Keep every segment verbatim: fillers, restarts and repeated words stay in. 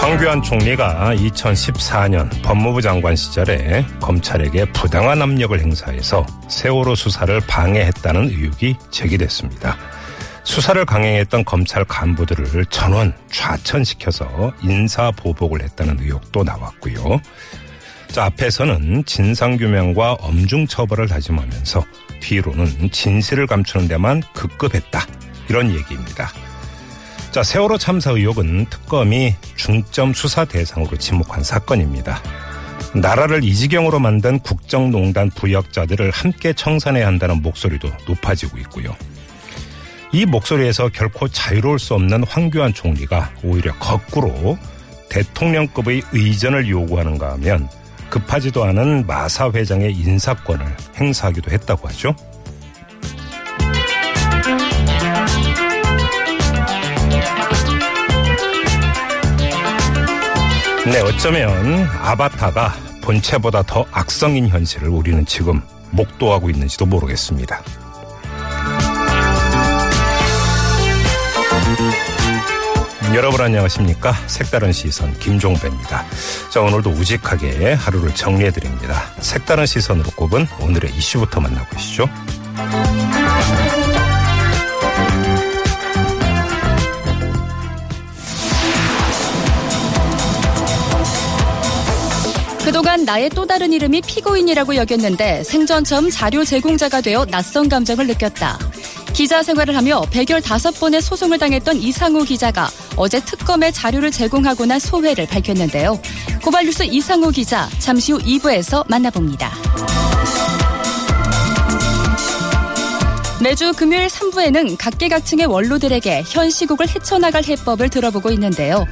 황교안 총리가 이천십사 년 법무부 장관 시절에 검찰에게 부당한 압력을 행사해서 세월호 수사를 방해했다는 의혹이 제기됐습니다. 수사를 강행했던 검찰 간부들을 전원 좌천시켜서 인사보복을 했다는 의혹도 나왔고요. 자, 앞에서는 진상규명과 엄중처벌을 다짐하면서 뒤로는 진실을 감추는 데만 급급했다, 이런 얘기입니다. 자, 세월호 참사 의혹은 특검이 중점 수사 대상으로 지목한 사건입니다. 나라를 이 지경으로 만든 국정농단 부역자들을 함께 청산해야 한다는 목소리도 높아지고 있고요. 이 목소리에서 결코 자유로울 수 없는 황교안 총리가 오히려 거꾸로 대통령급의 의전을 요구하는가 하면 급하지도 않은 마사 회장의 인사권을 행사하기도 했다고 하죠. 네, 어쩌면 아바타가 본체보다 더 악성인 현실을 우리는 지금 목도하고 있는지도 모르겠습니다. 여러분 안녕하십니까? 색다른 시선 김종배입니다. 자, 오늘도 우직하게 하루를 정리해드립니다. 색다른 시선으로 꼽은 오늘의 이슈부터 만나보시죠. 그동안 나의 또 다른 이름이 피고인이라고 여겼는데 생전 처음 자료 제공자가 되어 낯선 감정을 느꼈다. 기자 생활을 하며 백십오 번의 소송을 당했던 이상우 기자가 어제 특검에 자료를 제공하고 난 소회를 밝혔는데요. 고발뉴스 이상우 기자, 잠시 후 이 부에서 만나봅니다. 매주 금요일 삼 부에는 각계각층의 원로들에게 현 시국을 헤쳐나갈 해법을 들어보고 있는데요.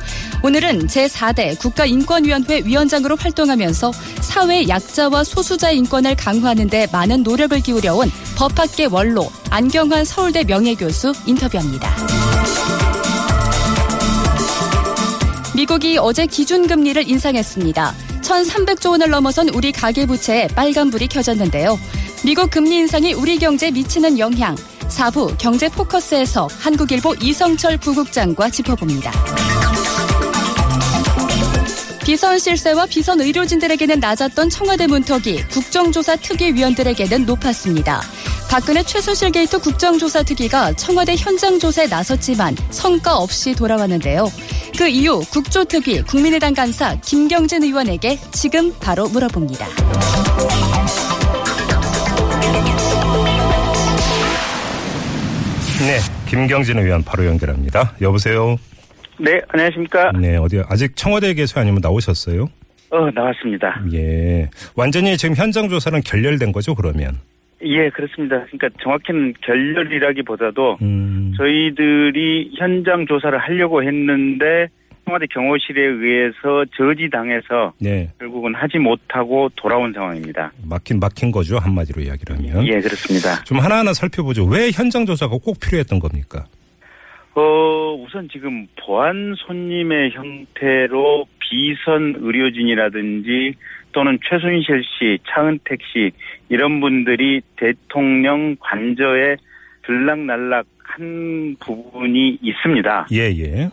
오늘은 제사 대 국가인권위원회 위원장으로 활동하면서 사회 약자와 소수자의 인권을 강화하는 데 많은 노력을 기울여온 법학계 원로 안경환 서울대 명예교수 인터뷰합니다. 미국이 어제 기준금리를 인상했습니다. 천삼백조 원을 넘어선 우리 가계부채에 빨간불이 켜졌는데요. 미국 금리 인상이 우리 경제에 미치는 영향, 사 부 경제 포커스에서 한국일보 이성철 부국장과 짚어봅니다. 비선실세와 비선의료진들에게는 낮았던 청와대 문턱이 국정조사특위 위원들에게는 높았습니다. 박근혜 최순실 게이트 국정조사특위가 청와대 현장조사에 나섰지만 성과 없이 돌아왔는데요. 그 이후 국조특위 국민의당 간사 김경진 의원에게 지금 바로 물어봅니다. 네, 김경진 의원 바로 연결합니다. 여보세요. 네, 안녕하십니까. 네, 어디 아직 청와대에 계세요, 아니면 나오셨어요? 어, 나왔습니다. 예, 완전히 지금 현장 조사는 결렬된 거죠, 그러면? 예, 그렇습니다. 그러니까 정확히는 결렬이라기보다도 음. 저희들이 현장 조사를 하려고 했는데 청와대 경호실에 의해서 저지당해서 네. 결국은 하지 못하고 돌아온 상황입니다. 막힌 막힌 거죠, 한마디로 이야기를 하면. 예, 그렇습니다. 좀 하나하나 살펴보죠. 왜 현장 조사가 꼭 필요했던 겁니까? 어, 우선 지금 보안 손님의 형태로 비선 의료진이라든지 또는 최순실 씨, 차은택 씨 이런 분들이 대통령 관저에 들락날락한 부분이 있습니다. 예예. 예.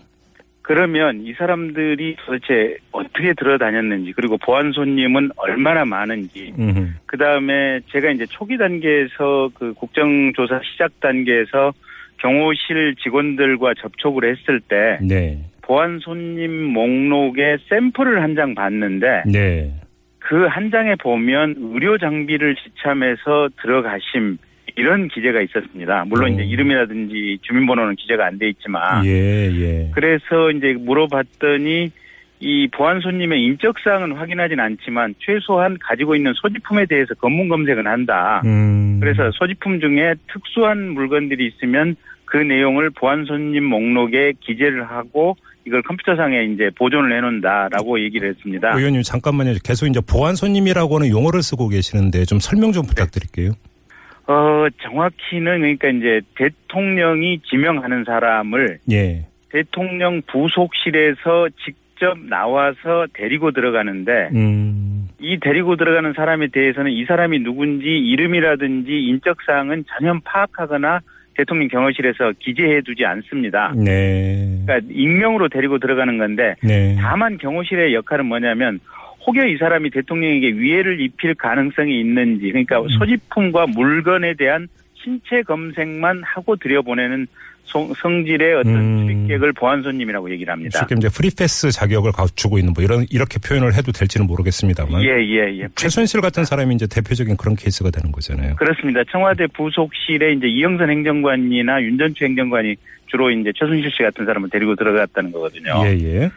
그러면 이 사람들이 도대체 어떻게 들어다녔는지, 그리고 보안 손님은 얼마나 많은지, 음흠. 그다음에 제가 이제 초기 단계에서 그 국정조사 시작 단계에서 경호실 직원들과 접촉을 했을 때 네. 보안 손님 목록에 샘플을 한 장 봤는데 네. 그 한 장에 보면 의료 장비를 지참해서 들어가심, 이런 기재가 있었습니다. 물론 오. 이제 이름이라든지 주민번호는 기재가 안 돼 있지만, 예, 예. 그래서 이제 물어봤더니 이 보안 손님의 인적사항은 확인하진 않지만 최소한 가지고 있는 소지품에 대해서 검문 검색은 한다. 음. 그래서 소지품 중에 특수한 물건들이 있으면 그 내용을 보안 손님 목록에 기재를 하고 이걸 컴퓨터상에 이제 보존을 해놓는다라고 얘기를 했습니다. 의원님 잠깐만요. 계속 이제 보안 손님이라고 하는 용어를 쓰고 계시는데 좀 설명 좀 부탁드릴게요. 어 정확히는 그러니까 이제 대통령이 지명하는 사람을 예. 대통령 부속실에서 직접 나와서 데리고 들어가는데 음. 이 데리고 들어가는 사람에 대해서는 이 사람이 누군지 이름이라든지 인적사항은 전혀 파악하거나 대통령 경호실에서 기재해두지 않습니다. 네. 그러니까 익명으로 데리고 들어가는 건데 네. 다만 경호실의 역할은 뭐냐면 혹여 이 사람이 대통령에게 위해를 입힐 가능성이 있는지 그러니까 소지품과 물건에 대한 신체 검색만 하고 들여보내는 성질의 어떤 음. 출입객을 보안손님이라고 얘기를 합니다. 쉽게 이제 프리패스 자격을 갖추고 있는 뭐 이런 이렇게 표현을 해도 될지는 모르겠습니다만. 예예예. 예. 최순실 같은 사람이 이제 대표적인 그런 케이스가 되는 거잖아요. 그렇습니다. 청와대 부속실에 이제 이영선 행정관이나 윤전추 행정관이 주로 이제 최순실 씨 같은 사람을 데리고 들어갔다는 거거든요. 예예.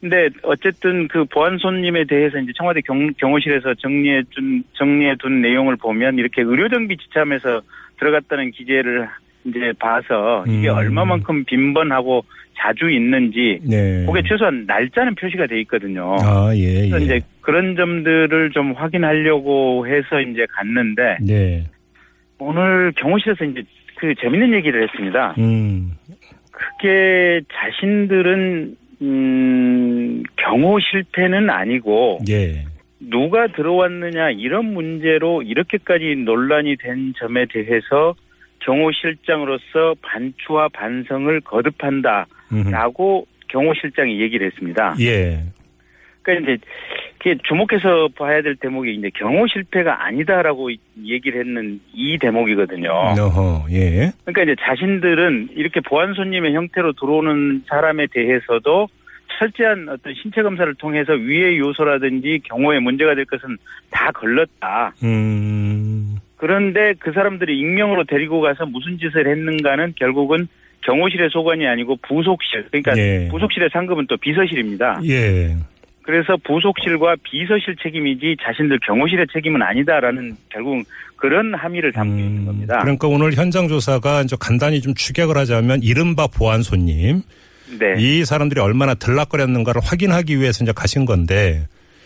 근데 어쨌든 그 보안손님에 대해서 이제 청와대 경, 경호실에서 정리해 준 정리해 둔 내용을 보면 이렇게 의료정비 지참에서 들어갔다는 기재를 이제 봐서 이게 음. 얼마만큼 빈번하고 자주 있는지 네. 그게 최소한 날짜는 표시가 돼 있거든요. 아, 예, 예. 그래서 이제 그런 점들을 좀 확인하려고 해서 이제 갔는데 네. 오늘 경호실에서 이제 그 재밌는 얘기를 했습니다. 음. 그게 자신들은 음, 경호 실패는 아니고 예. 누가 들어왔느냐 이런 문제로 이렇게까지 논란이 된 점에 대해서 경호실장으로서 반추와 반성을 거듭한다라고 음흠. 경호실장이 얘기를 했습니다. 예. 그러니까 이제 주목해서 봐야 될 대목이 이제 경호 실패가 아니다라고 얘기를 했는 이 대목이거든요. 어허, 예. 그러니까 이제 자신들은 이렇게 보안 손님의 형태로 들어오는 사람에 대해서도 철저한 어떤 신체 검사를 통해서 위해 요소라든지 경호에 문제가 될 것은 다 걸렀다. 음. 그런데 그 사람들이 익명으로 데리고 가서 무슨 짓을 했는가는 결국은 경호실의 소관이 아니고 부속실. 그러니까 예. 부속실의 상급은 또 비서실입니다. 예. 그래서 부속실과 비서실 책임이지 자신들 경호실의 책임은 아니다라는 결국 그런 함의를 담고 음, 있는 겁니다. 그러니까 오늘 현장 조사가 이제 간단히 좀 추격을 하자면 이른바 보안 손님. 네. 이 사람들이 얼마나 들락거렸는가를 확인하기 위해서 이제 가신 건데.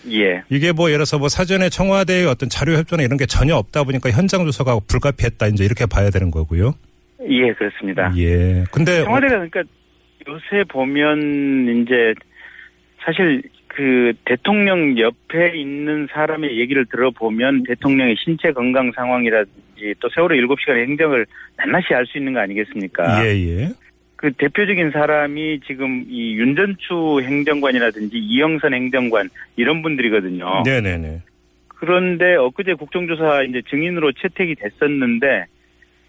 예. 이게 뭐 예를 들어서 뭐 사전에 청와대의 어떤 자료 협조나 이런 게 전혀 없다 보니까 현장 조사가 불가피했다 이제 이렇게 봐야 되는 거고요. 예, 그렇습니다. 예. 근데 청와대가 그러니까 요새 보면 이제 사실 그 대통령 옆에 있는 사람의 얘기를 들어보면 대통령의 신체 건강 상황이라든지 또 세월호 일곱 시간의 행정을 낱낱이 알 수 있는 거 아니겠습니까? 예, 예. 그 대표적인 사람이 지금 이 윤전추 행정관이라든지 이영선 행정관 이런 분들이거든요. 네네네. 그런데 엊그제 국정조사 이제 증인으로 채택이 됐었는데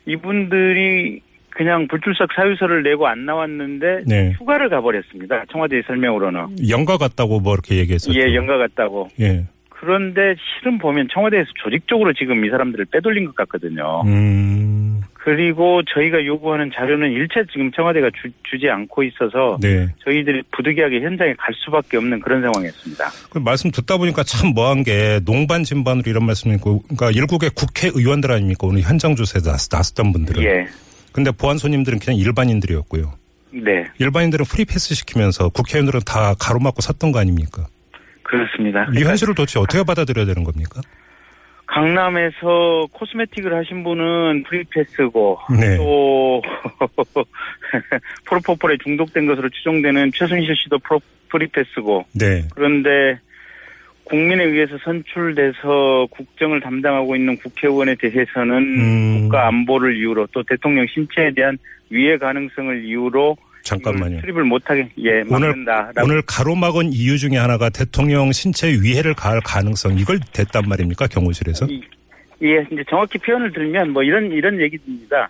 이분들이 그냥 불출석 사유서를 내고 안 나왔는데 네. 휴가를 가버렸습니다. 청와대의 설명으로는. 연가 같다고 뭐 이렇게 얘기했었죠. 예, 연가 같다고. 예. 그런데 실은 보면 청와대에서 조직적으로 지금 이 사람들을 빼돌린 것 같거든요. 음. 그리고 저희가 요구하는 자료는 일체 지금 청와대가 주, 주지 않고 있어서 네. 저희들이 부득이하게 현장에 갈 수밖에 없는 그런 상황이었습니다. 그 말씀 듣다 보니까 참 뭐한 게 농반 진반으로 이런 말씀이고 그러니까 일국의 국회의원들 아닙니까? 오늘 현장 조사에 나섰던 분들은. 예. 근데 보안 손님들은 그냥 일반인들이었고요. 네. 일반인들은 프리패스 시키면서 국회의원들은 다 가로막고 섰던 거 아닙니까? 그렇습니다. 이 현실을 도대체 어떻게 받아들여야 되는 겁니까? 강남에서 코스메틱을 하신 분은 프리패스고 네. 또 프로포폴에 중독된 것으로 추정되는 최순실 씨도 프로, 프리패스고 네. 그런데 국민에 의해서 선출돼서 국정을 담당하고 있는 국회의원에 대해서는 음. 국가 안보를 이유로 또 대통령 신체에 대한 위해 가능성을 이유로 잠깐만요. 출입을 못하게 예, 막는다. 오늘, 오늘 가로막은 이유 중에 하나가 대통령 신체에 위해를 가할 가능성 이걸 댔단 말입니까 경호실에서? 예, 이제 정확히 표현을 들면 뭐 이런 이런 얘기입니다.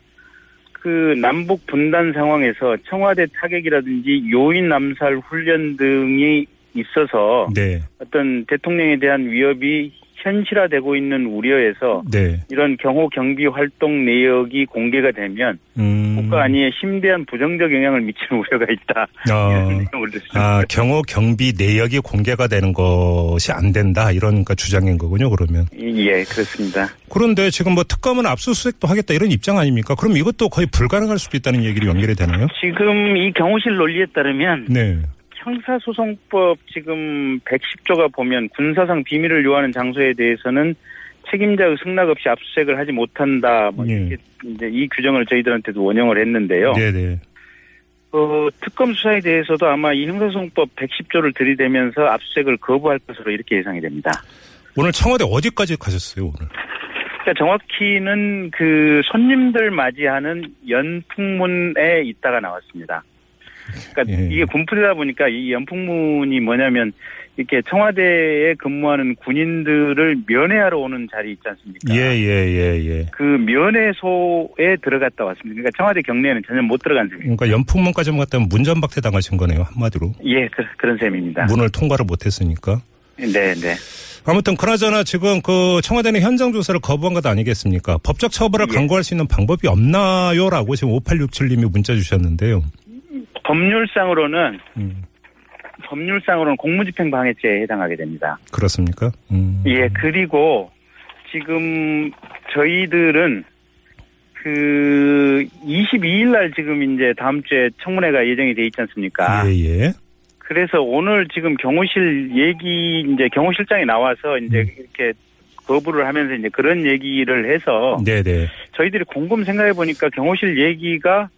그 남북 분단 상황에서 청와대 타격이라든지 요인 암살 훈련 등이 있어서 네. 어떤 대통령에 대한 위협이 현실화되고 있는 우려에서 네. 이런 경호 경비 활동 내역이 공개가 되면 음. 국가 안위에 심대한 부정적 영향을 미치는 우려가 있다. 어. 아, 경호 경비 내역이 공개가 되는 것이 안 된다 이런 그러니까 주장인 거군요. 그러면 예 그렇습니다. 그런데 지금 뭐 특검은 압수수색도 하겠다 이런 입장 아닙니까? 그럼 이것도 거의 불가능할 수도 있다는 얘기로 연결이 되나요? 지금 이 경호실 논리에 따르면. 네. 형사소송법 지금 백십 조가 보면 군사상 비밀을 요하는 장소에 대해서는 책임자의 승낙 없이 압수수색을 하지 못한다. 뭐 이렇게 네. 이제 이 규정을 저희들한테도 원형을 했는데요. 네네. 어, 특검 수사에 대해서도 아마 이 형사소송법 백십 조를 들이대면서 압수수색을 거부할 것으로 이렇게 예상이 됩니다. 오늘 청와대 어디까지 가셨어요, 오늘? 그러니까 정확히는 그 손님들 맞이하는 연풍문에 있다가 나왔습니다. 그러니까 예. 이게 군부대다 보니까 이 연풍문이 뭐냐면 이렇게 청와대에 근무하는 군인들을 면회하러 오는 자리 있지 않습니까? 예예예 예, 예. 그 면회소에 들어갔다 왔습니다. 그러니까 청와대 경내에는 전혀 못 들어간 셈입니다. 그러니까 연풍문까지만 갔다면 문전박대 당하신 거네요, 한마디로. 예, 그, 그런 셈입니다. 문을 통과를 못했으니까. 네, 네. 아무튼 그나저나 지금 그 청와대는 현장 조사를 거부한 것 아니겠습니까? 법적 처벌을 예. 강구할 수 있는 방법이 없나요?라고 지금 오팔육칠님이 문자 주셨는데요. 법률상으로는 음. 법률상으로는 공무집행방해죄에 해당하게 됩니다. 그렇습니까? 음. 예, 그리고 지금 저희들은 그 이십이일날 지금 이제 다음 주에 청문회가 예정이 돼 있지 않습니까? 예, 예. 그래서 오늘 지금 경호실 얘기 이제 경호실장이 나와서 이제 음. 이렇게 거부를 하면서 이제 그런 얘기를 해서 네네. 저희들이 곰곰 생각해 보니까 경호실 얘기가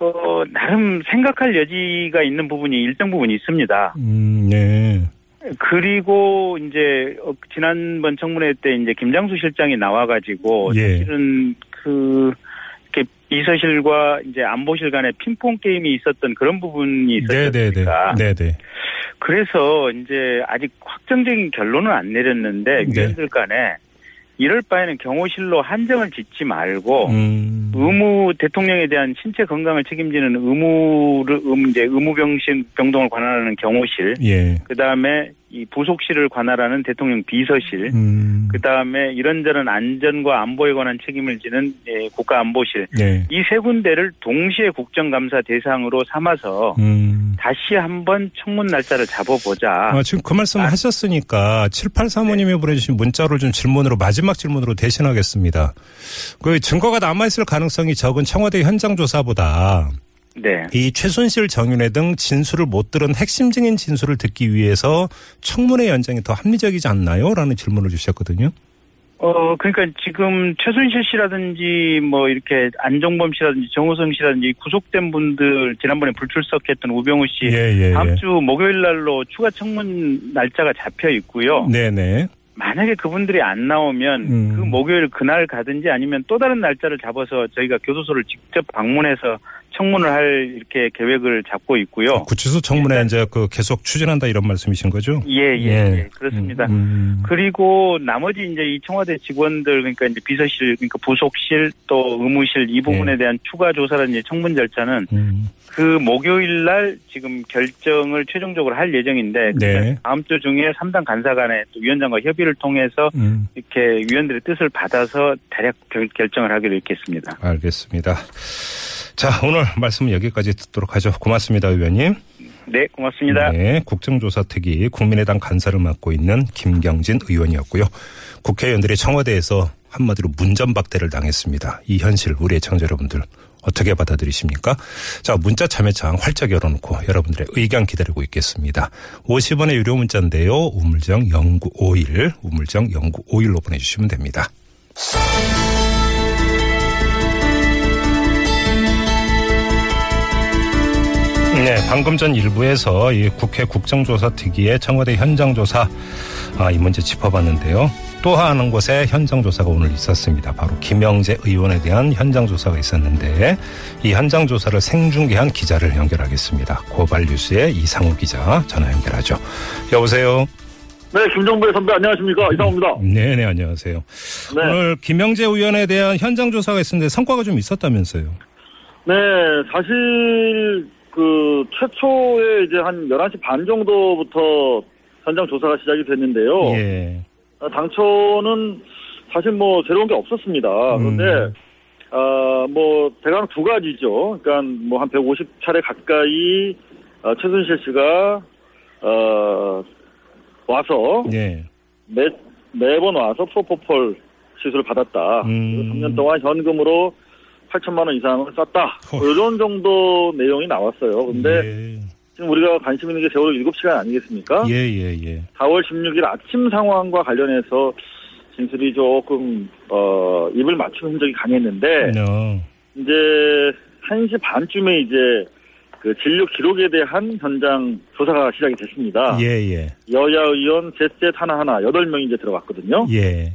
어, 나름 생각할 여지가 있는 부분이 일정 부분이 있습니다. 음, 네. 그리고 이제 지난번 청문회 때 이제 김장수 실장이 나와가지고 예. 사실은 그 이렇게 비서실과 이제 안보실 간에 핑퐁 게임이 있었던 그런 부분이 있었으니까. 네, 네. 그래서 이제 아직 확정적인 결론은 안 내렸는데 위원들 간에. 이럴 바에는 경호실로 한정을 짓지 말고 음. 의무 대통령에 대한 신체 건강을 책임지는 의무를 이제 의무병실 병동을 관할하는 경호실, 예. 그 다음에 이 부속실을 관할하는 대통령 비서실, 음. 그 다음에 이런저런 안전과 안보에 관한 책임을 지는 국가안보실, 예. 이 세 군데를 동시에 국정감사 대상으로 삼아서. 음. 다시 한번 청문 날짜를 잡아보자. 아, 지금 그 말씀을 아, 하셨으니까 칠팔삼오님이 네. 보내주신 문자로 좀 질문으로 마지막 질문으로 대신하겠습니다. 그 증거가 남아있을 가능성이 적은 청와대 현장 조사보다 네. 이 최순실, 정윤회 등 진술을 못 들은 핵심 증인 진술을 듣기 위해서 청문회 연장이 더 합리적이지 않나요? 라는 질문을 주셨거든요. 어, 그러니까 지금 최순실 씨라든지 뭐 이렇게 안종범 씨라든지 정호성 씨라든지 구속된 분들 지난번에 불출석했던 우병우 씨 예, 예, 다음 주 목요일 날로 추가 청문 날짜가 잡혀 있고요. 네네. 만약에 그분들이 안 나오면 음. 그 목요일 그날 가든지 아니면 또 다른 날짜를 잡아서 저희가 교도소를 직접 방문해서 청문을 할 이렇게 계획을 잡고 있고요. 구치소 청문회 예, 이제 그 계속 추진한다 이런 말씀이신 거죠? 예예 예, 예. 예, 그렇습니다. 음, 음. 그리고 나머지 이제 이 청와대 직원들 그러니까 이제 비서실 그러니까 부속실 또 의무실 이 부분에 예. 대한 추가 조사라든지 청문 절차는 음. 그 목요일 날 지금 결정을 최종적으로 할 예정인데 네. 다음 주 중에 삼 당 간사간에 또 위원장과 협의를 통해서 음. 이렇게 위원들의 뜻을 받아서 대략 결정을 하기로 했겠습니다. 알겠습니다. 자, 오늘 말씀은 여기까지 듣도록 하죠. 고맙습니다, 의원님. 네, 고맙습니다. 네, 국정조사특위 국민의당 간사를 맡고 있는 김경진 의원이었고요. 국회의원들이 청와대에서 한마디로 문전박대를 당했습니다. 이 현실, 우리 애청자 여러분들 어떻게 받아들이십니까? 자, 문자 참여창 활짝 열어놓고 여러분들의 의견 기다리고 있겠습니다. 오십 원의 유료 문자인데요. 우물정 공구오일, 우물정 공구오일로 보내주시면 됩니다. 네, 방금 전 일부에서 이 국회 국정조사특위의 청와대 현장조사 아, 이 문제 짚어봤는데요. 또 하는 곳에 현장조사가 오늘 있었습니다. 바로 김영재 의원에 대한 현장조사가 있었는데 이 현장조사를 생중계한 기자를 연결하겠습니다. 고발뉴스의 이상우 기자 전화 연결하죠. 여보세요. 네, 김종배 선배 안녕하십니까. 이상우입니다. 네네, 안녕하세요. 네. 오늘 김영재 의원에 대한 현장조사가 있었는데 성과가 좀 있었다면서요. 네, 사실... 그, 최초에 이제 한 열한 시 반 정도부터 현장 조사가 시작이 됐는데요. 예. 당초는 사실 뭐, 새로운 게 없었습니다. 그런데, 음. 아, 뭐, 대강 두 가지죠. 그러니까 뭐, 한 백오십 차례 가까이, 어, 최순실 씨가, 어, 와서, 예. 매, 매번 와서 프로포폴 시술을 받았다. 음. 삼 년 동안 현금으로 팔천만 원 이상을 쌌다. 뭐 이런 정도 내용이 나왔어요. 그런데 네. 지금 우리가 관심 있는 게 세월호 일곱 시간 아니겠습니까? 예, 예, 예. 사월 십육일 아침 상황과 관련해서 진술이 조금, 어, 입을 맞추는 흔적이 강했는데, no. 이제 한 시 반쯤에 이제 그 진료 기록에 대한 현장 조사가 시작이 됐습니다. 예, 예. 여야 의원 셋셋 하나하나 여덟 명이 이제 들어갔거든요. 예.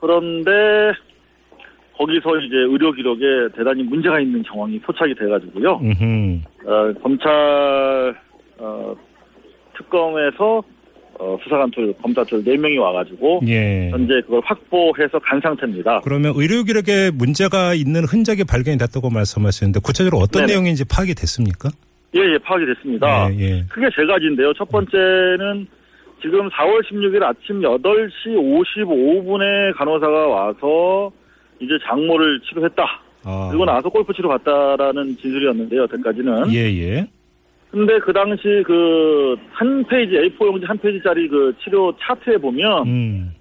그런데 거기서 이제 의료 기록에 대단히 문제가 있는 정황이 포착이 돼가지고요. 음흠. 어, 검찰, 어, 특검에서 어, 수사관들, 검사들 네 명이 와가지고 예. 현재 그걸 확보해서 간 상태입니다. 그러면 의료 기록에 문제가 있는 흔적이 발견이 됐다고 말씀하셨는데 구체적으로 어떤 네네. 내용인지 파악이 됐습니까? 예, 예, 파악이 됐습니다. 예, 예. 크게 세 가지인데요. 첫 번째는 지금 사월 십육일 아침 여덟 시 오십오 분에 간호사가 와서 이제 장모를 치료했다. 아. 그리고 나서 골프 치러 갔다라는 진술이었는데요. 여태까지는. 예, 예. 근데 그 당시 그 한 페이지 에이 사 용지 한 페이지짜리 그 치료 차트에 보면 음.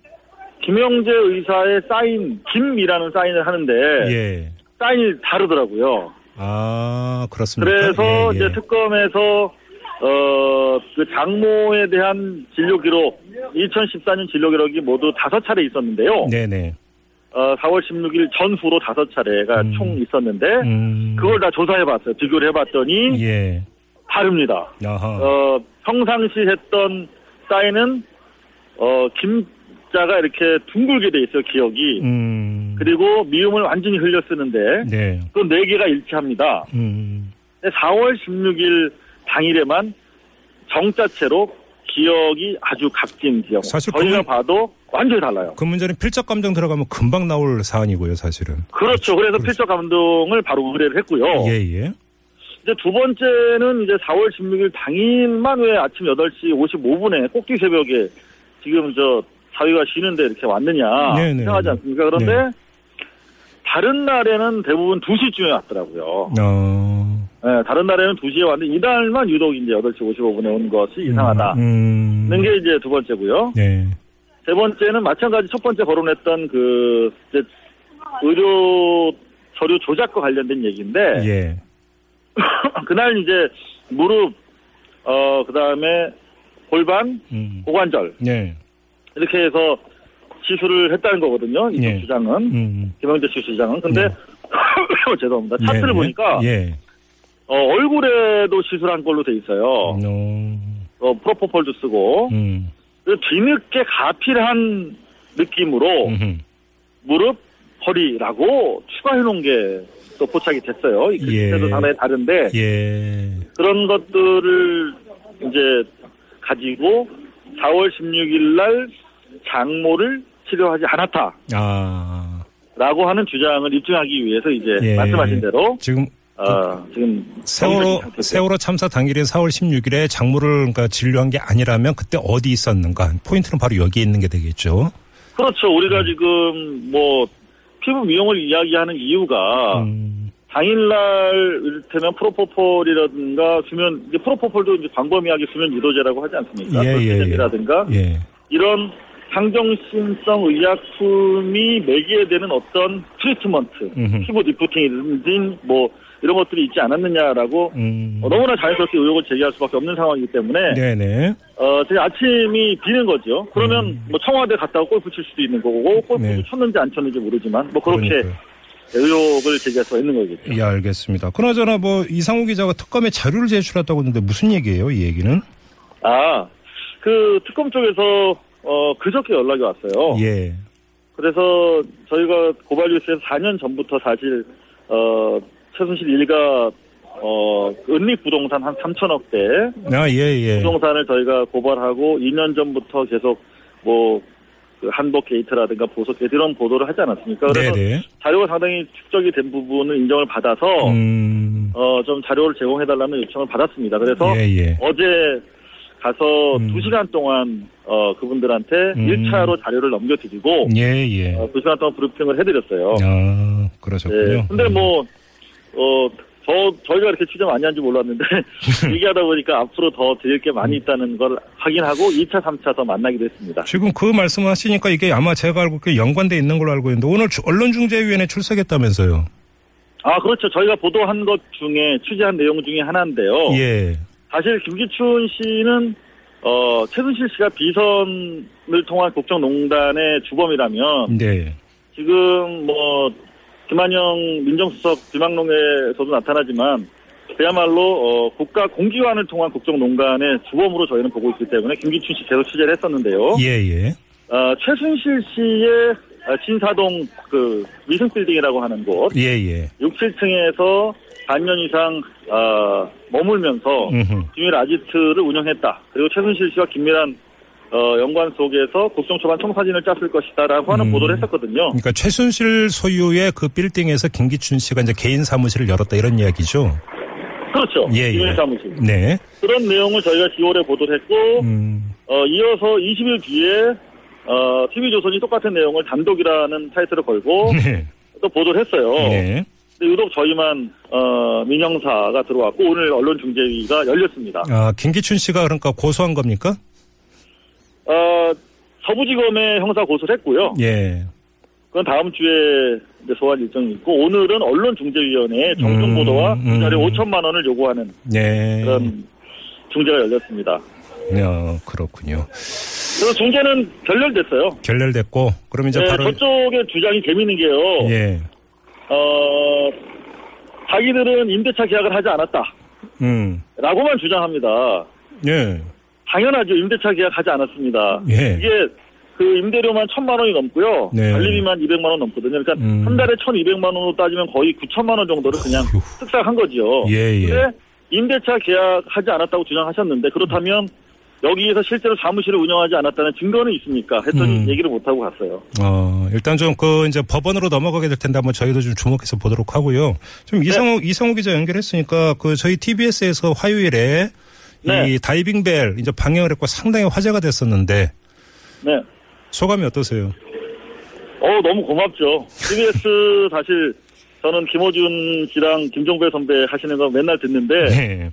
김영재 의사의 사인 김이라는 사인을 하는데 예. 사인이 다르더라고요. 아 그렇습니다. 그래서 예, 예. 이제 특검에서 어 그 장모에 대한 진료 기록 이천십사 년 진료 기록이 모두 다섯 차례 있었는데요. 네네. 어 사월 십육일 전후로 다섯 차례가 음. 총 있었는데 음. 그걸 다 조사해봤어요. 비교를 해봤더니. 예. 다릅니다. 아하. 어, 평상시 했던 사인은, 어, 김자가 이렇게 둥글게 돼 있어요, 기억이. 음. 그리고 미음을 완전히 흘려 쓰는데, 네. 또 네 개가 일치합니다. 음. 사월 십육일 당일에만 정자체로 기억이 아주 값진 기억. 사실 저희가 그, 봐도 완전히 달라요. 그 문제는 필적 감정 들어가면 금방 나올 사안이고요, 사실은. 그렇죠. 그렇죠. 그래서 그렇죠. 필적 감정을 바로 의뢰를 했고요. 예, 예. 이제 두 번째는 이제 사월 십육일 당일만 왜 아침 여덟 시 오십오 분에 꼭지 새벽에 지금 저 사위가 쉬는데 이렇게 왔느냐 네네. 생각하지 않습니까? 그런데 네네. 다른 날에는 대부분 두 시쯤에 왔더라고요. 어... 네, 다른 날에는 두 시에 왔는데 이날만 유독 이제 여덟 시 오십오 분에 온 것이 이상하다는 음... 음... 게 이제 두 번째고요. 네. 세 번째는 마찬가지 첫 번째 거론했던 그 이제 의료 서류 조작과 관련된 얘기인데 예. 그날 이제 무릎, 어, 그 다음에 골반, 음. 고관절. 네. 이렇게 해서 시술을 했다는 거거든요. 이쪽 네. 주장은. 음. 김영재 씨 주장은. 근데, 네. 죄송합니다. 차트를 네. 보니까, 네. 어, 얼굴에도 시술한 걸로 돼 있어요. No. 어, 프로포폴도 쓰고, 음. 뒤늦게 가필한 느낌으로 음흠. 무릎, 허리라고 추가해놓은 게 또 포착이 됐어요. 이 글씨체도 예. 상당히 다른데 예. 그런 것들을 이제 가지고 사월 십육일 날 장모를 치료하지 않았다. 아. 라고 하는 주장을 입증하기 위해서 이제 예. 말씀하신 대로 지금 아, 지금 세월호 세월호 참사 당일인 사월 십육일에 장모를 그러니까 진료한 게 아니라면 그때 어디 있었는가? 포인트는 바로 여기에 있는 게 되겠죠. 그렇죠. 우리가 음. 지금 뭐 피부 미용을 이야기하는 이유가 음. 당일날 이를테면 프로포폴이라든가 수면 이제 프로포폴도 이제 광범위하게 수면 유도제라고 하지 않습니까? 수면제라든가 예, 예, 예. 이런 항정신성 의약품이 매기에 되는 어떤 트리트먼트, 음흠. 피부 리프팅이든지 뭐 이런 것들이 있지 않았느냐라고 음. 어, 너무나 자연스럽게 의혹을 제기할 수밖에 없는 상황이기 때문에 네네. 어, 제가 아침이 비는 거죠. 그러면 음. 뭐 청와대 갔다가 골프 칠 수도 있는 거고 골프도 네. 쳤는지 안 쳤는지 모르지만 뭐 그렇게 그러니까요. 의혹을 제기할 수가 있는 거겠죠. 예, 알겠습니다. 그나저나 뭐 이상우 기자가 특검에 자료를 제출했다고 했는데 무슨 얘기예요? 이 얘기는? 아, 그 특검 쪽에서 어, 그저께 연락이 왔어요. 예. 그래서 저희가 고발 뉴스에서 사 년 전부터 사실 어, 최순실 일가 어, 은닉부동산 한 삼천억대 아, 예, 예. 부동산을 저희가 고발하고 이 년 전부터 계속 뭐 그 한복 게이트라든가 보석 게이트 이런 보도를 하지 않았습니까? 그래서 네네. 자료가 상당히 축적이 된 부분을 인정을 받아서 음... 어, 좀 자료를 제공해달라는 요청을 받았습니다. 그래서 예, 예. 어제 가서 음. 두 시간 동안 어, 그분들한테 음. 일 차로 자료를 넘겨드리고 예, 예. 어, 두 시간 동안 브리핑을 해드렸어요. 아, 그러셨군요. 네. 근데 뭐 어, 저, 저희가 이렇게 취재 많이 한지 몰랐는데, 얘기하다 보니까 앞으로 더 드릴 게 많이 있다는 걸 확인하고 이 차, 삼 차 더 만나기도 했습니다. 지금 그 말씀을 하시니까 이게 아마 제가 알고 있게 연관되어 있는 걸로 알고 있는데, 오늘 언론중재위원회 출석했다면서요? 아, 그렇죠. 저희가 보도한 것 중에, 취재한 내용 중에 하나인데요. 예. 사실 김기춘 씨는 어, 최순실 씨가 비선을 통한 국정농단의 주범이라면 네. 지금 뭐 김한영 민정수석 비망록에서도 나타나지만 그야말로 어, 국가 공기관을 통한 국정농단의 주범으로 저희는 보고 있기 때문에 김기춘 씨 계속 취재를 했었는데요. 예예. 어, 최순실 씨의 신사동 그 위승빌딩이라고 하는 곳 예예. 육, 칠층에서 반년 이상 어, 머물면서 비밀 아지트를 운영했다. 그리고 최순실 씨와 긴밀한 어, 연관 속에서 국정 초반 청사진을 짰을 것이다라고 하는 음. 보도를 했었거든요. 그러니까 최순실 소유의 그 빌딩에서 김기춘 씨가 이제 개인 사무실을 열었다 이런 이야기죠. 그렇죠. 예, 예. 사무실. 네. 그런 내용을 저희가 시월에 보도를 했고 음. 어, 이어서 이십일 뒤에 어, 티비조선이 똑같은 내용을 단독이라는 타이틀을 걸고 네. 또 보도를 했어요. 네. 근데 유독 저희만 어, 민영사가 들어왔고 오늘 언론중재위가 열렸습니다. 아, 김기춘 씨가 그러니까 고소한 겁니까? 어, 서부지검에 형사 고소를 했고요. 예. 그건 다음 주에 이제 소환 일정이 있고 오늘은 언론중재위원회에 정정 보도와 음, 음. 자료 오천만 원을 요구하는 예. 그런 중재가 열렸습니다. 네, 어, 그렇군요. 그래서 중재는 결렬됐어요. 결렬됐고, 그럼 이제 네, 바로 저쪽의 주장이 재밌는 게요. 예. 어, 자기들은 임대차 계약을 하지 않았다. 음. 라고만 주장합니다. 예. 당연하죠. 임대차 계약하지 않았습니다. 예. 이게 그 임대료만 천만 원이 넘고요. 네. 관리비만 이백만 원 넘거든요. 그러니까 음. 한 달에 천이백만 원으로 따지면 거의 구천만 원 정도를 그냥 쓱싹한 거죠. 예, 예. 근데 임대차 계약하지 않았다고 주장하셨는데 그렇다면 여기에서 실제로 사무실을 운영하지 않았다는 증거는 있습니까? 했더니 음. 얘기를 못하고 갔어요. 어, 일단 좀 그 이제 법원으로 넘어가게 될 텐데 한번 저희도 좀 주목해서 보도록 하고요. 좀 네. 이상우, 이상우 기자 연결했으니까 그 저희 티비에스에서 화요일에 네. 이 다이빙벨 이제 방영을 했고 상당히 화제가 됐었는데 네. 소감이 어떠세요? 어 너무 고맙죠. 티비에스 사실 저는 김호준 씨랑 김종배 선배 하시는 거 맨날 듣는데 네.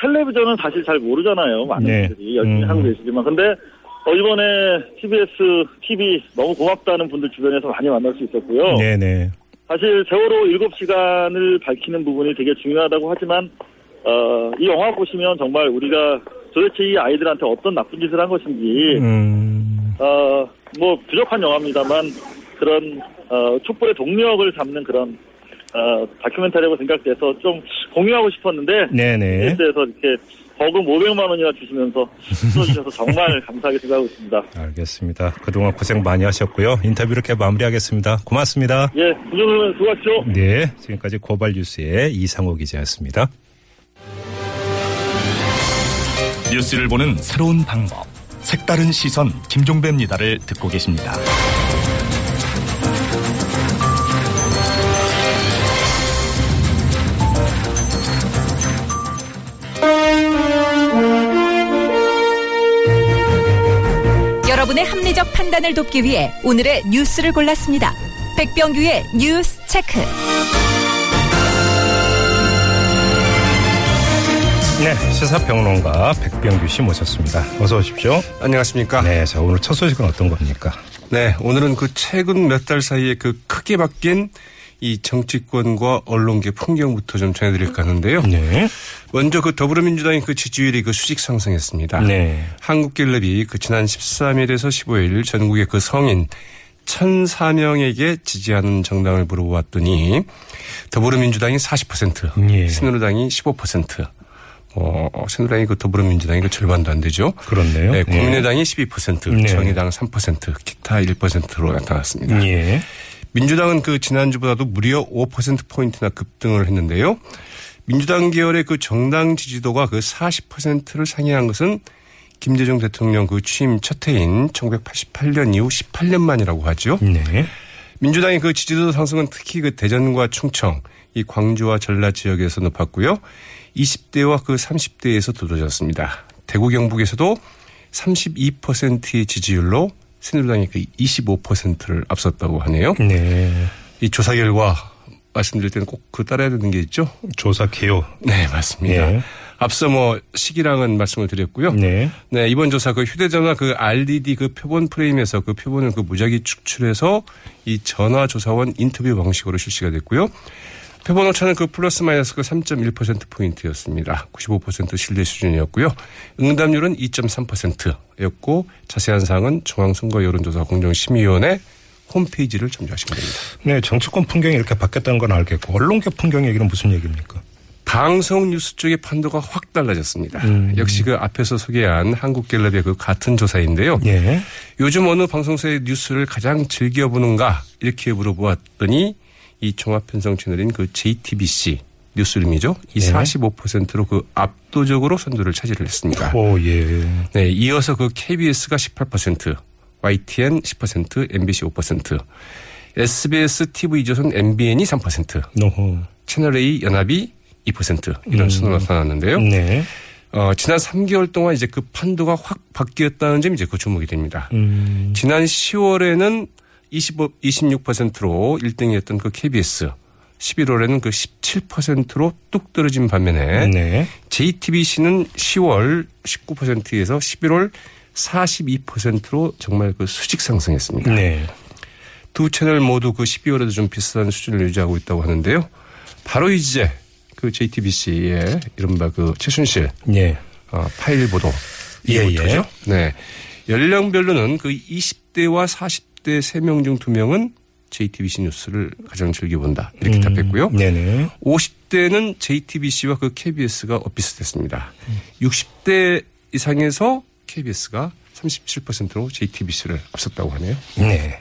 텔레비전은 사실 잘 모르잖아요. 많은 네. 분들이 열심히 음. 하고 계시지만 근데 어, 이번에 티비에스 티비 너무 고맙다는 분들 주변에서 많이 만날 수 있었고요. 네네. 사실 세월호 일곱 시간을 밝히는 부분이 되게 중요하다고 하지만 어, 이 영화 보시면 정말 우리가 도대체 이 아이들한테 어떤 나쁜 짓을 한 것인지, 음. 어, 뭐, 부족한 영화입니다만, 그런, 어, 촛불의 동력을 담는 그런, 어, 다큐멘터리라고 생각돼서 좀 공유하고 싶었는데, 네네. 에서 이렇게 거금 오백만 원이나 주시면서 써주셔서 정말 감사하게 생각하고 있습니다. 알겠습니다. 그동안 고생 많이 하셨고요. 인터뷰 이렇게 마무리하겠습니다. 고맙습니다. 예, 구독은 수고하십시오. 네, 지금까지 고발뉴스의 이상호 기자였습니다. 뉴스를 보는 새로운 방법, 색다른 시선 김종배입니다를 듣고 계십니다. 여러분의 합리적 판단을 돕기 위해 오늘의 뉴스를 골랐습니다. 백병규의 뉴스 체크. 네, 시사평론가 백병규 씨 모셨습니다. 어서 오십시오. 안녕하십니까. 네, 자, 오늘 첫 소식은 어떤 겁니까? 네, 오늘은 그 최근 몇 달 사이에 그 크게 바뀐 이 정치권과 언론계 풍경부터 좀 전해드릴까 하는데요. 네. 먼저 그 더불어민주당의 그 지지율이 그 수직 상승했습니다. 네. 한국갤럽이 그 지난 십삼일에서 십오일 전국의 그 성인 천사 명에게 지지하는 정당을 물어보았더니 더불어민주당이 사십 퍼센트, 예. 새누리당이 십오 퍼센트, 어, 새누리당이 그 더불어민주당이 그 절반도 안 되죠. 그렇네요. 네, 국민의당이 예. 십이 퍼센트, 네. 정의당 삼 퍼센트, 기타 일 퍼센트로 나타났습니다. 예. 민주당은 그 지난주보다도 무려 오 퍼센트 포인트나 급등을 했는데요. 민주당 계열의 그 정당 지지도가 그 사십 퍼센트를 상회한 것은 김대중 대통령 그 취임 첫 해인 천구백팔십팔년 이후 십팔년 만이라고 하죠. 네. 민주당의 그 지지도 상승은 특히 그 대전과 충청, 이 광주와 전라 지역에서 높았고요. 이십 대와 그 삼십 대에서 두드러졌습니다. 대구 경북에서도 삼십이 퍼센트의 지지율로 새누리당이 그 이십오 퍼센트를 앞섰다고 하네요. 네. 이 조사 결과 말씀드릴 때는 꼭 그 따라야 되는 게 있죠. 조사 개요. 네, 맞습니다. 네. 앞서 뭐 시기랑은 말씀을 드렸고요. 네. 네, 이번 조사 그 휴대전화 그 알디디 그 표본 프레임에서 그 표본을 그 무작위 추출해서 이 전화 조사원 인터뷰 방식으로 실시가 됐고요. 표본 오차는 그 플러스 마이너스 그 삼 점 일 퍼센트포인트였습니다. 구십오 퍼센트 신뢰 수준이었고요. 응답률은 이 점 삼 퍼센트였고 자세한 사항은 중앙선거 여론조사 공정심의위원회 홈페이지를 참조하시면 됩니다. 네, 정치권 풍경이 이렇게 바뀌었다는 건 알겠고 언론계 풍경 얘기는 무슨 얘기입니까? 방송 뉴스 쪽의 판도가 확 달라졌습니다. 음. 역시 그 앞에서 소개한 한국갤럽의 그 같은 조사인데요. 예. 요즘 어느 방송사의 뉴스를 가장 즐겨보는가 이렇게 물어보았더니 이 종합편성 채널인 그 제이티비씨 뉴스룸이죠. 이 예. 사십오 퍼센트로 그 압도적으로 선두를 차지를 했습니다. 오, 예. 네, 이어서 그 케이비에스가 십팔 퍼센트, 와이티엔 십 퍼센트, 엠비씨 오 퍼센트, 에스비에스, 티비조선, 엠비엔이 삼 퍼센트, 노호. 채널A 연합이 이 퍼센트 이런 순으로 음. 나타났는데요. 네. 어, 지난 삼 개월 동안 이제 그 판도가 확 바뀌었다는 점이 이제 그 주목이 됩니다. 음. 지난 시월에는 이십오, 이십육 퍼센트로 일 등이었던 그 케이비에스, 십일월에는 그 십칠 퍼센트로 뚝 떨어진 반면에 네. 제이티비씨는 시월 십구 퍼센트에서 십일월 사십이 퍼센트로 정말 그 수직 상승했습니다. 네. 두 채널 모두 그 십이월에도 좀 비슷한 수준을 유지하고 있다고 하는데요. 바로 이제 그 제이티비씨의 이른바 그 최순실 예. 어, 파일 보도 이후부터죠. 예, 예. 네. 연령별로는 그 이십 대와 사십 대 세 명 중 두 명은 제이티비씨 뉴스를 가장 즐겨본다. 이렇게 음, 답했고요. 네네. 오십 대는 제이티비씨와 그 케이비에스가 비슷했습니다. 음. 육십 대 이상에서 케이비에스가 삼십칠 퍼센트로 제이티비씨를 앞섰다고 하네요. 네.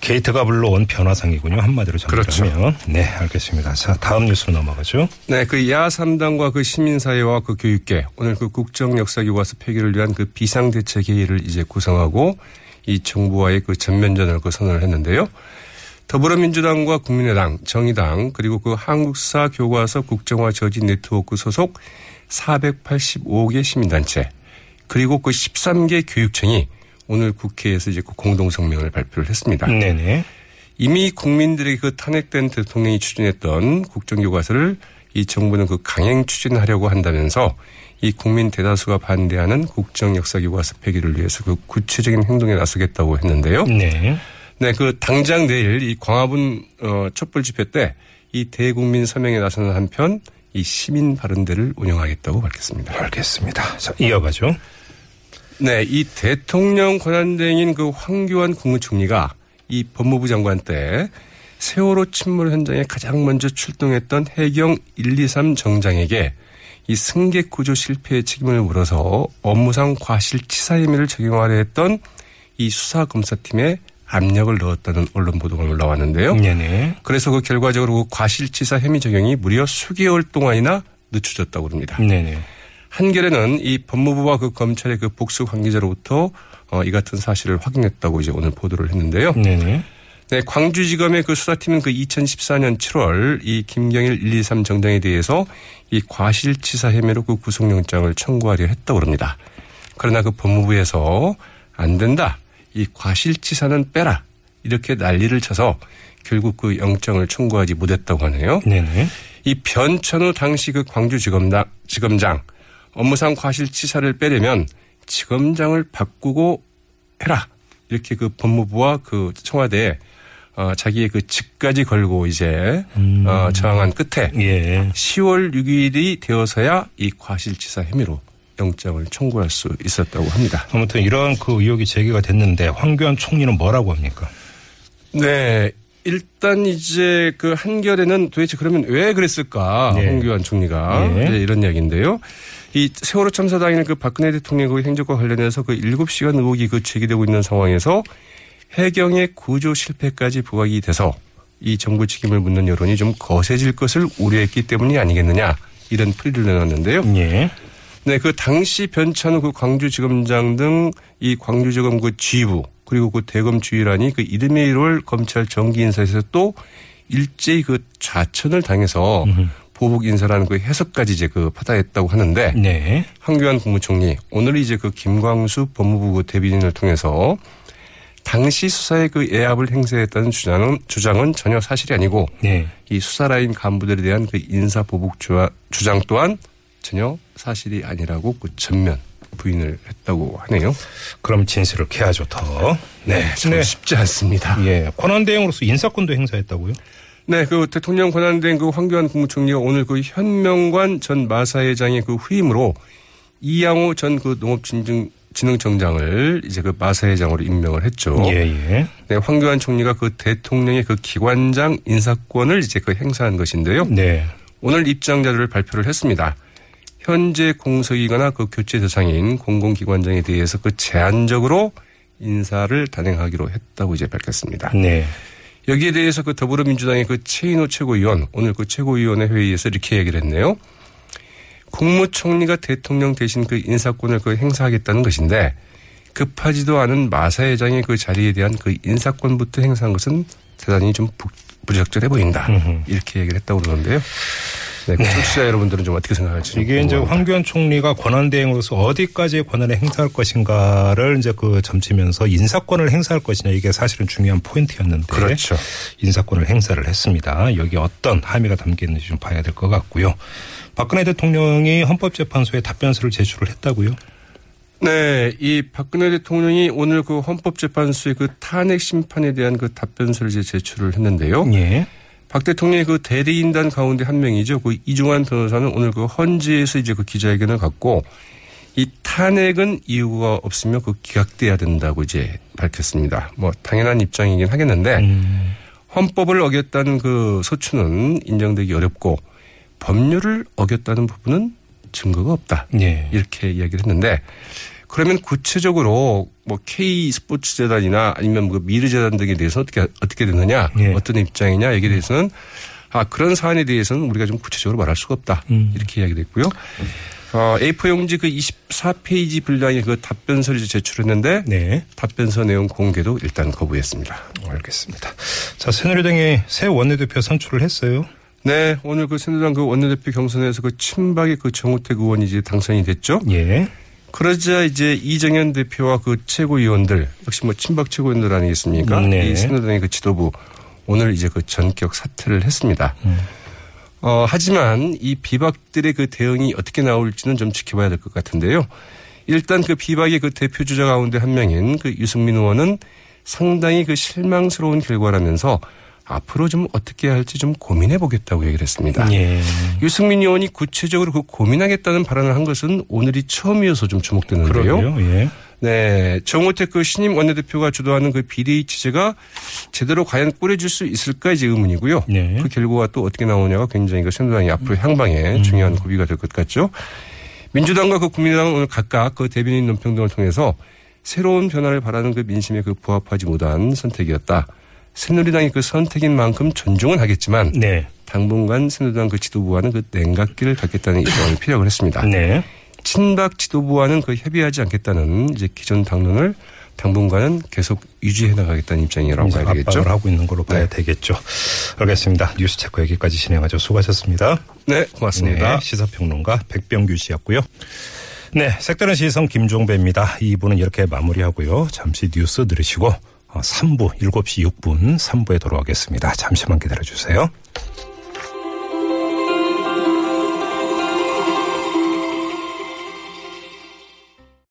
게이트가 불러온 변화상이군요. 한마디로 정리하면. 그렇죠. 네, 알겠습니다. 자, 다음 뉴스로 넘어가죠. 네, 그 야하 삼 당과 그 시민사회와 그 교육계 오늘 그 국정역사교과서 폐기를 위한 그 비상대책회의를 이제 구성하고 이 정부와의 그 전면전을 그 선언을 했는데요. 더불어민주당과 국민의당, 정의당 그리고 그 한국사 교과서 국정화 저지 네트워크 소속 사백팔십오 개 시민단체 그리고 그 열세 개 교육청이 오늘 국회에서 이제 그 공동성명을 발표를 했습니다. 네네. 이미 국민들의 그 탄핵된 대통령이 추진했던 국정교과서를 이 정부는 그 강행 추진하려고 한다면서 이 국민 대다수가 반대하는 국정역사교과서 폐기를 위해서 그 구체적인 행동에 나서겠다고 했는데요. 네. 네, 그 당장 내일 이 광화문 어, 촛불 집회 때 이 대국민 서명에 나서는 한편 이 시민 발언대를 운영하겠다고 밝혔습니다. 알겠습니다. 자, 이어가죠. 네, 이 대통령 권한대행인 그 황교안 국무총리가 이 법무부 장관 때 세월호 침몰 현장에 가장 먼저 출동했던 해경 일, 이, 삼 정장에게 이 승객 구조 실패의 책임을 물어서 업무상 과실치사 혐의를 적용하려 했던 이 수사검사팀에 압력을 넣었다는 언론 보도가 올라왔는데요. 네네. 그래서 그 결과적으로 그 과실치사 혐의 적용이 무려 수개월 동안이나 늦춰졌다고 합니다. 네네. 한겨레는 이 법무부와 그 검찰의 그 복수 관계자로부터 어, 이 같은 사실을 확인했다고 이제 오늘 보도를 했는데요. 네네. 네, 광주지검의 그 수사팀은 그 이천십사 년 칠월 이 김경일 일, 이, 삼 정장에 대해서 이 과실치사 혐의로 그 구속영장을 청구하려 했다고 합니다. 그러나 그 법무부에서 안 된다. 이 과실치사는 빼라. 이렇게 난리를 쳐서 결국 그 영장을 청구하지 못했다고 하네요. 네네. 이 변찬우 당시 그 광주지검장, 지검장 업무상 과실치사를 빼려면 지검장을 바꾸고 해라. 이렇게 그 법무부와 그 청와대에 어, 자기의 그 직까지 걸고 이제 음. 어, 저항한 끝에 예. 시월 육일이 되어서야 이 과실치사 혐의로 영장을 청구할 수 있었다고 합니다. 아무튼 이런 그 의혹이 제기가 됐는데 황교안 총리는 뭐라고 합니까? 네. 일단 이제 그 한겨레는 도대체 그러면 왜 그랬을까? 네. 황교안 총리가 네. 네, 이런 이야기인데요. 이 세월호 참사 당일 그 박근혜 대통령의 행적과 관련해서 그 일곱 시간 의혹이 그 제기되고 있는 상황에서 해경의 구조 실패까지 부각이 돼서 이 정부 책임을 묻는 여론이 좀 거세질 것을 우려했기 때문이 아니겠느냐 이런 풀이를 내놨는데요. 네. 네, 그 당시 변찬우 그 광주지검장 등 이 광주지검 그 지휘부 그리고 그 대검 주의란이 그 이듬해 일월 검찰 정기 인사에서 또 일제히 그 좌천을 당해서 음흠. 보복 인사라는 그 해석까지 이제 그 파다했다고 하는데 네. 황교안 국무총리 오늘 이제 그 김광수 법무부 그 대변인을 통해서 당시 수사에 그 애압을 행사했다는 주장은 주장은 전혀 사실이 아니고 네. 이 수사라인 간부들에 대한 그 인사 보복 주장 또한 전혀 사실이 아니라고 그 전면 부인을 했다고 하네요. 그럼 진실을 캐야죠 더. 네, 네. 쉽지 않습니다. 예, 권한대행으로서 인사권도 행사했다고요? 네, 그 대통령 권한된 그 황교안 국무총리가 오늘 그 현명관 전 마사회장의 그 후임으로 이양호 전 그 농업진흥청장을 이제 그 마사회장으로 임명을 했죠. 예, 예. 네, 황교안 총리가 그 대통령의 그 기관장 인사권을 이제 그 행사한 것인데요. 네. 오늘 입장 자료를 발표를 했습니다. 현재 공석이거나 그 교체 대상인 공공기관장에 대해서 그 제한적으로 인사를 단행하기로 했다고 이제 밝혔습니다. 네. 여기에 대해서 그 더불어민주당의 그 최인호 최고위원, 오늘 그 최고위원회 회의에서 이렇게 얘기를 했네요. 국무총리가 대통령 대신 그 인사권을 그 행사하겠다는 것인데 급하지도 않은 마사회장의 그 자리에 대한 그 인사권부터 행사한 것은 대단히 좀 부적절해 보인다. 음흠. 이렇게 얘기를 했다고 그러는데요. 네, 그 청취자 네. 여러분들은 좀 어떻게 생각할지. 이게 궁금합니다. 이제 황교안 총리가 권한 대행으로서 어디까지의 권한을 행사할 것인가를 이제 그 점치면서 인사권을 행사할 것이냐 이게 사실은 중요한 포인트였는데. 그렇죠. 인사권을 행사를 했습니다. 여기 어떤 함의가 담겨 있는지 좀 봐야 될 것 같고요. 박근혜 대통령이 헌법재판소에 답변서를 제출을 했다고요? 네, 이 박근혜 대통령이 오늘 그 헌법재판소의 그 탄핵 심판에 대한 그 답변서를 이제 제출을 했는데요. 예. 박 대통령의 그 대리인단 가운데 한 명이죠. 그 이중환 변호사는 오늘 그 헌재에서 이제 그 기자회견을 갖고 이 탄핵은 이유가 없으며 그 기각돼야 된다고 이제 밝혔습니다. 뭐 당연한 입장이긴 하겠는데 음. 헌법을 어겼다는 그 소추는 인정되기 어렵고 법률을 어겼다는 부분은 증거가 없다. 예. 이렇게 이야기를 했는데 그러면 구체적으로 뭐 K 스포츠 재단이나 아니면 뭐 미르 재단 등에 대해서 어떻게 어떻게 되느냐, 예. 어떤 입장이냐 여기에 대해서는 아 그런 사안에 대해서는 우리가 좀 구체적으로 말할 수가 없다. 음. 이렇게 이야기를 했고요. 어, 에이포 용지 그 이십사 페이지 분량의 그 답변서를 제출했는데 네. 답변서 내용 공개도 일단 거부했습니다. 알겠습니다. 자, 새누리당이 새 원내대표 선출을 했어요. 네, 오늘 그 새누리당 그 원내대표 경선에서 그 친박의 그 정우택 의원이 이제 당선이 됐죠. 예. 그러자 이제 이정현 대표와 그 최고위원들 역시 뭐 친박 최고위원들 아니겠습니까? 네. 이 새누리당의 그 지도부 오늘 이제 그 전격 사퇴를 했습니다. 음. 어, 하지만 이 비박들의 그 대응이 어떻게 나올지는 좀 지켜봐야 될 것 같은데요. 일단 그 비박의 그 대표 주자 가운데 한 명인 그 유승민 의원은 상당히 그 실망스러운 결과라면서 앞으로 좀 어떻게 할지 좀 고민해 보겠다고 얘기를 했습니다. 예. 유승민 의원이 구체적으로 그 고민하겠다는 발언을 한 것은 오늘이 처음이어서 좀 주목되는데요. 예. 네, 정우택 그 신임 원내대표가 주도하는 그 비대위 체제가 제대로 과연 꾸려질 수 있을까 이제 의문이고요. 예. 그 결과가 또 어떻게 나오냐가 굉장히 그 새누리당이 앞으로 향방에 음. 중요한 고비가 될 것 같죠. 민주당과 그 국민의당은 오늘 각각 그 대변인 논평 등을 통해서 새로운 변화를 바라는 그 민심에 그 부합하지 못한 선택이었다. 새누리당이 그 선택인 만큼 존중은 하겠지만 네. 당분간 새누리당 그 지도부와는 그 냉각기를 갖겠다는 입장을 피력을 했습니다. 네. 친박 지도부와는 그 협의하지 않겠다는 이제 기존 당론을 당분간은 계속 유지해 나가겠다는 입장이라고 봐야 되겠죠. 압박을 하고 있는 걸로 봐야 네. 되겠죠. 알겠습니다. 뉴스체크 여기까지 진행하죠. 수고하셨습니다. 네, 고맙습니다. 네, 시사평론가 백병규 씨였고요. 네, 색다른 시선 김종배입니다. 이 부는 이렇게 마무리하고요. 잠시 뉴스 들으시고 삼 부, 일곱 시 육 분 삼 부에 돌아오겠습니다. 잠시만 기다려주세요.